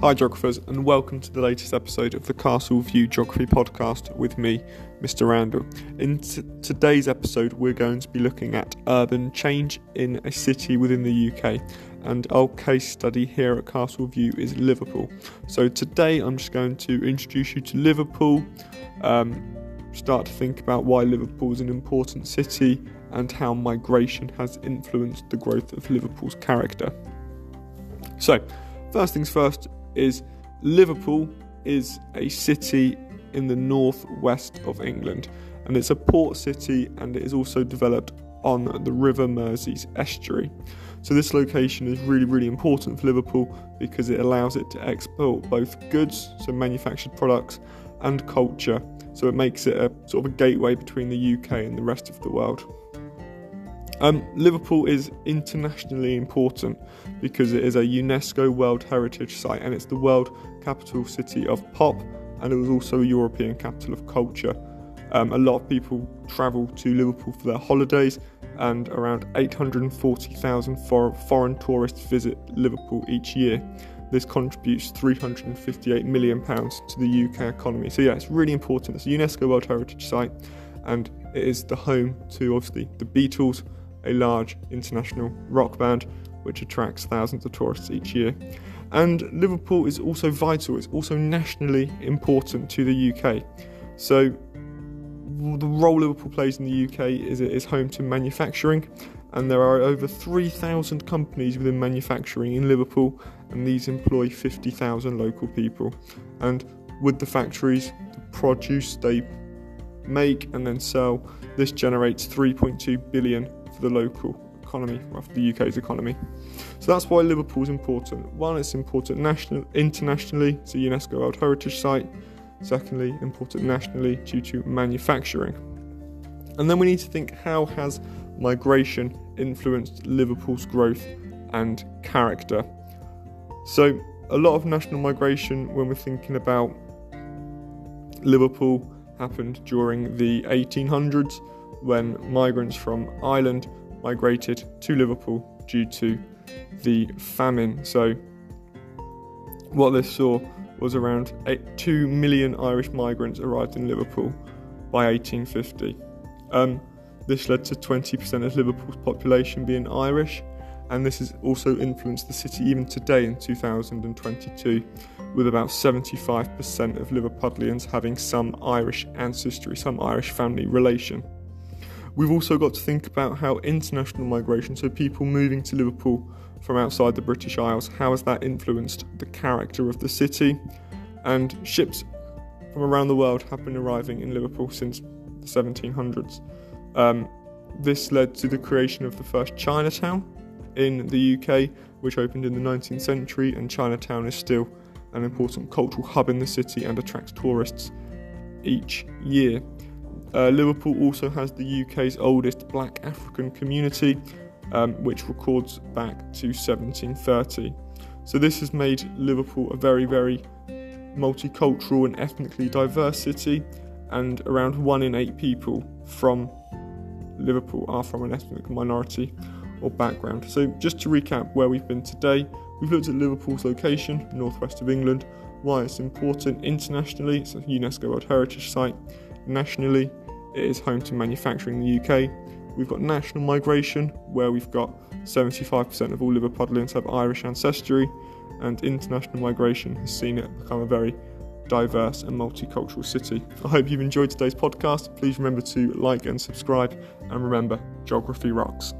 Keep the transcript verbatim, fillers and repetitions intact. Hi geographers, and welcome to the latest episode of the Castle View Geography Podcast with me, Mr Randall. In t- today's episode we're going to be looking at urban change in a city within the U K, and our case study here at Castle View is Liverpool. So today I'm just going to introduce you to Liverpool, um, start to think about why Liverpool is an important city and how migration has influenced the growth of Liverpool's character. So, first things first, is Liverpool is a city in the northwest of England, and it's a port city, and it is also developed on the River Mersey's estuary. So this location is really really important for Liverpool because it allows it to export both goods, so manufactured products, and culture, so it makes it a sort of a gateway between the U K and the rest of the world. Um, Liverpool is internationally important because it is a UNESCO World Heritage Site, and it's the world capital city of pop, and it was also a European capital of culture. Um, a lot of people travel to Liverpool for their holidays, and around eight hundred forty thousand for- foreign tourists visit Liverpool each year. This contributes three hundred fifty-eight million pounds to the U K economy. So yeah, it's really important. It's a UNESCO World Heritage Site, and it is the home to obviously the Beatles, a large international rock band which attracts thousands of tourists each year. And Liverpool is also vital, it's also nationally important to the U K. So the role Liverpool plays in the U K is it is home to manufacturing, and there are over three thousand companies within manufacturing in Liverpool, and these employ fifty thousand local people. And with the factories, the produce they make and then sell, this generates three point two billion for the local economy, or for the U K's economy. So that's why Liverpool is important. One, it's important national, internationally, it's a UNESCO World Heritage Site. Secondly, important nationally due to manufacturing. And then we need to think, how has migration influenced Liverpool's growth and character? So a lot of national migration, when we're thinking about Liverpool, happened during the eighteen hundreds, when migrants from Ireland migrated to Liverpool due to the famine. So what this saw was around two million Irish migrants arrived in Liverpool by eighteen fifty. Um, this led to twenty percent of Liverpool's population being Irish, and this has also influenced the city even today in two thousand twenty-two, with about seventy-five percent of Liverpudlians having some Irish ancestry, some Irish family relation. We've also got to think about how international migration, so people moving to Liverpool from outside the British Isles, how has that influenced the character of the city? And ships from around the world have been arriving in Liverpool since the seventeen hundreds. Um, this led to the creation of the first Chinatown in the U K, which opened in the nineteenth century, and Chinatown is still an important cultural hub in the city and attracts tourists each year. Uh, Liverpool also has the U K's oldest black African community, um, which records back to seventeen thirty. So this has made Liverpool a very, very multicultural and ethnically diverse city, and around one in eight people from Liverpool are from an ethnic minority or background. So just to recap where we've been today, we've looked at Liverpool's location, northwest of England, why it's important internationally, it's a UNESCO World Heritage Site. Nationally, it is home to manufacturing in the U K. We've got national migration, where we've got seventy-five percent of all Liverpudlians have Irish ancestry, and international migration has seen it become a very diverse and multicultural city. I hope you've enjoyed today's podcast. Please remember to like and subscribe, and remember, geography rocks.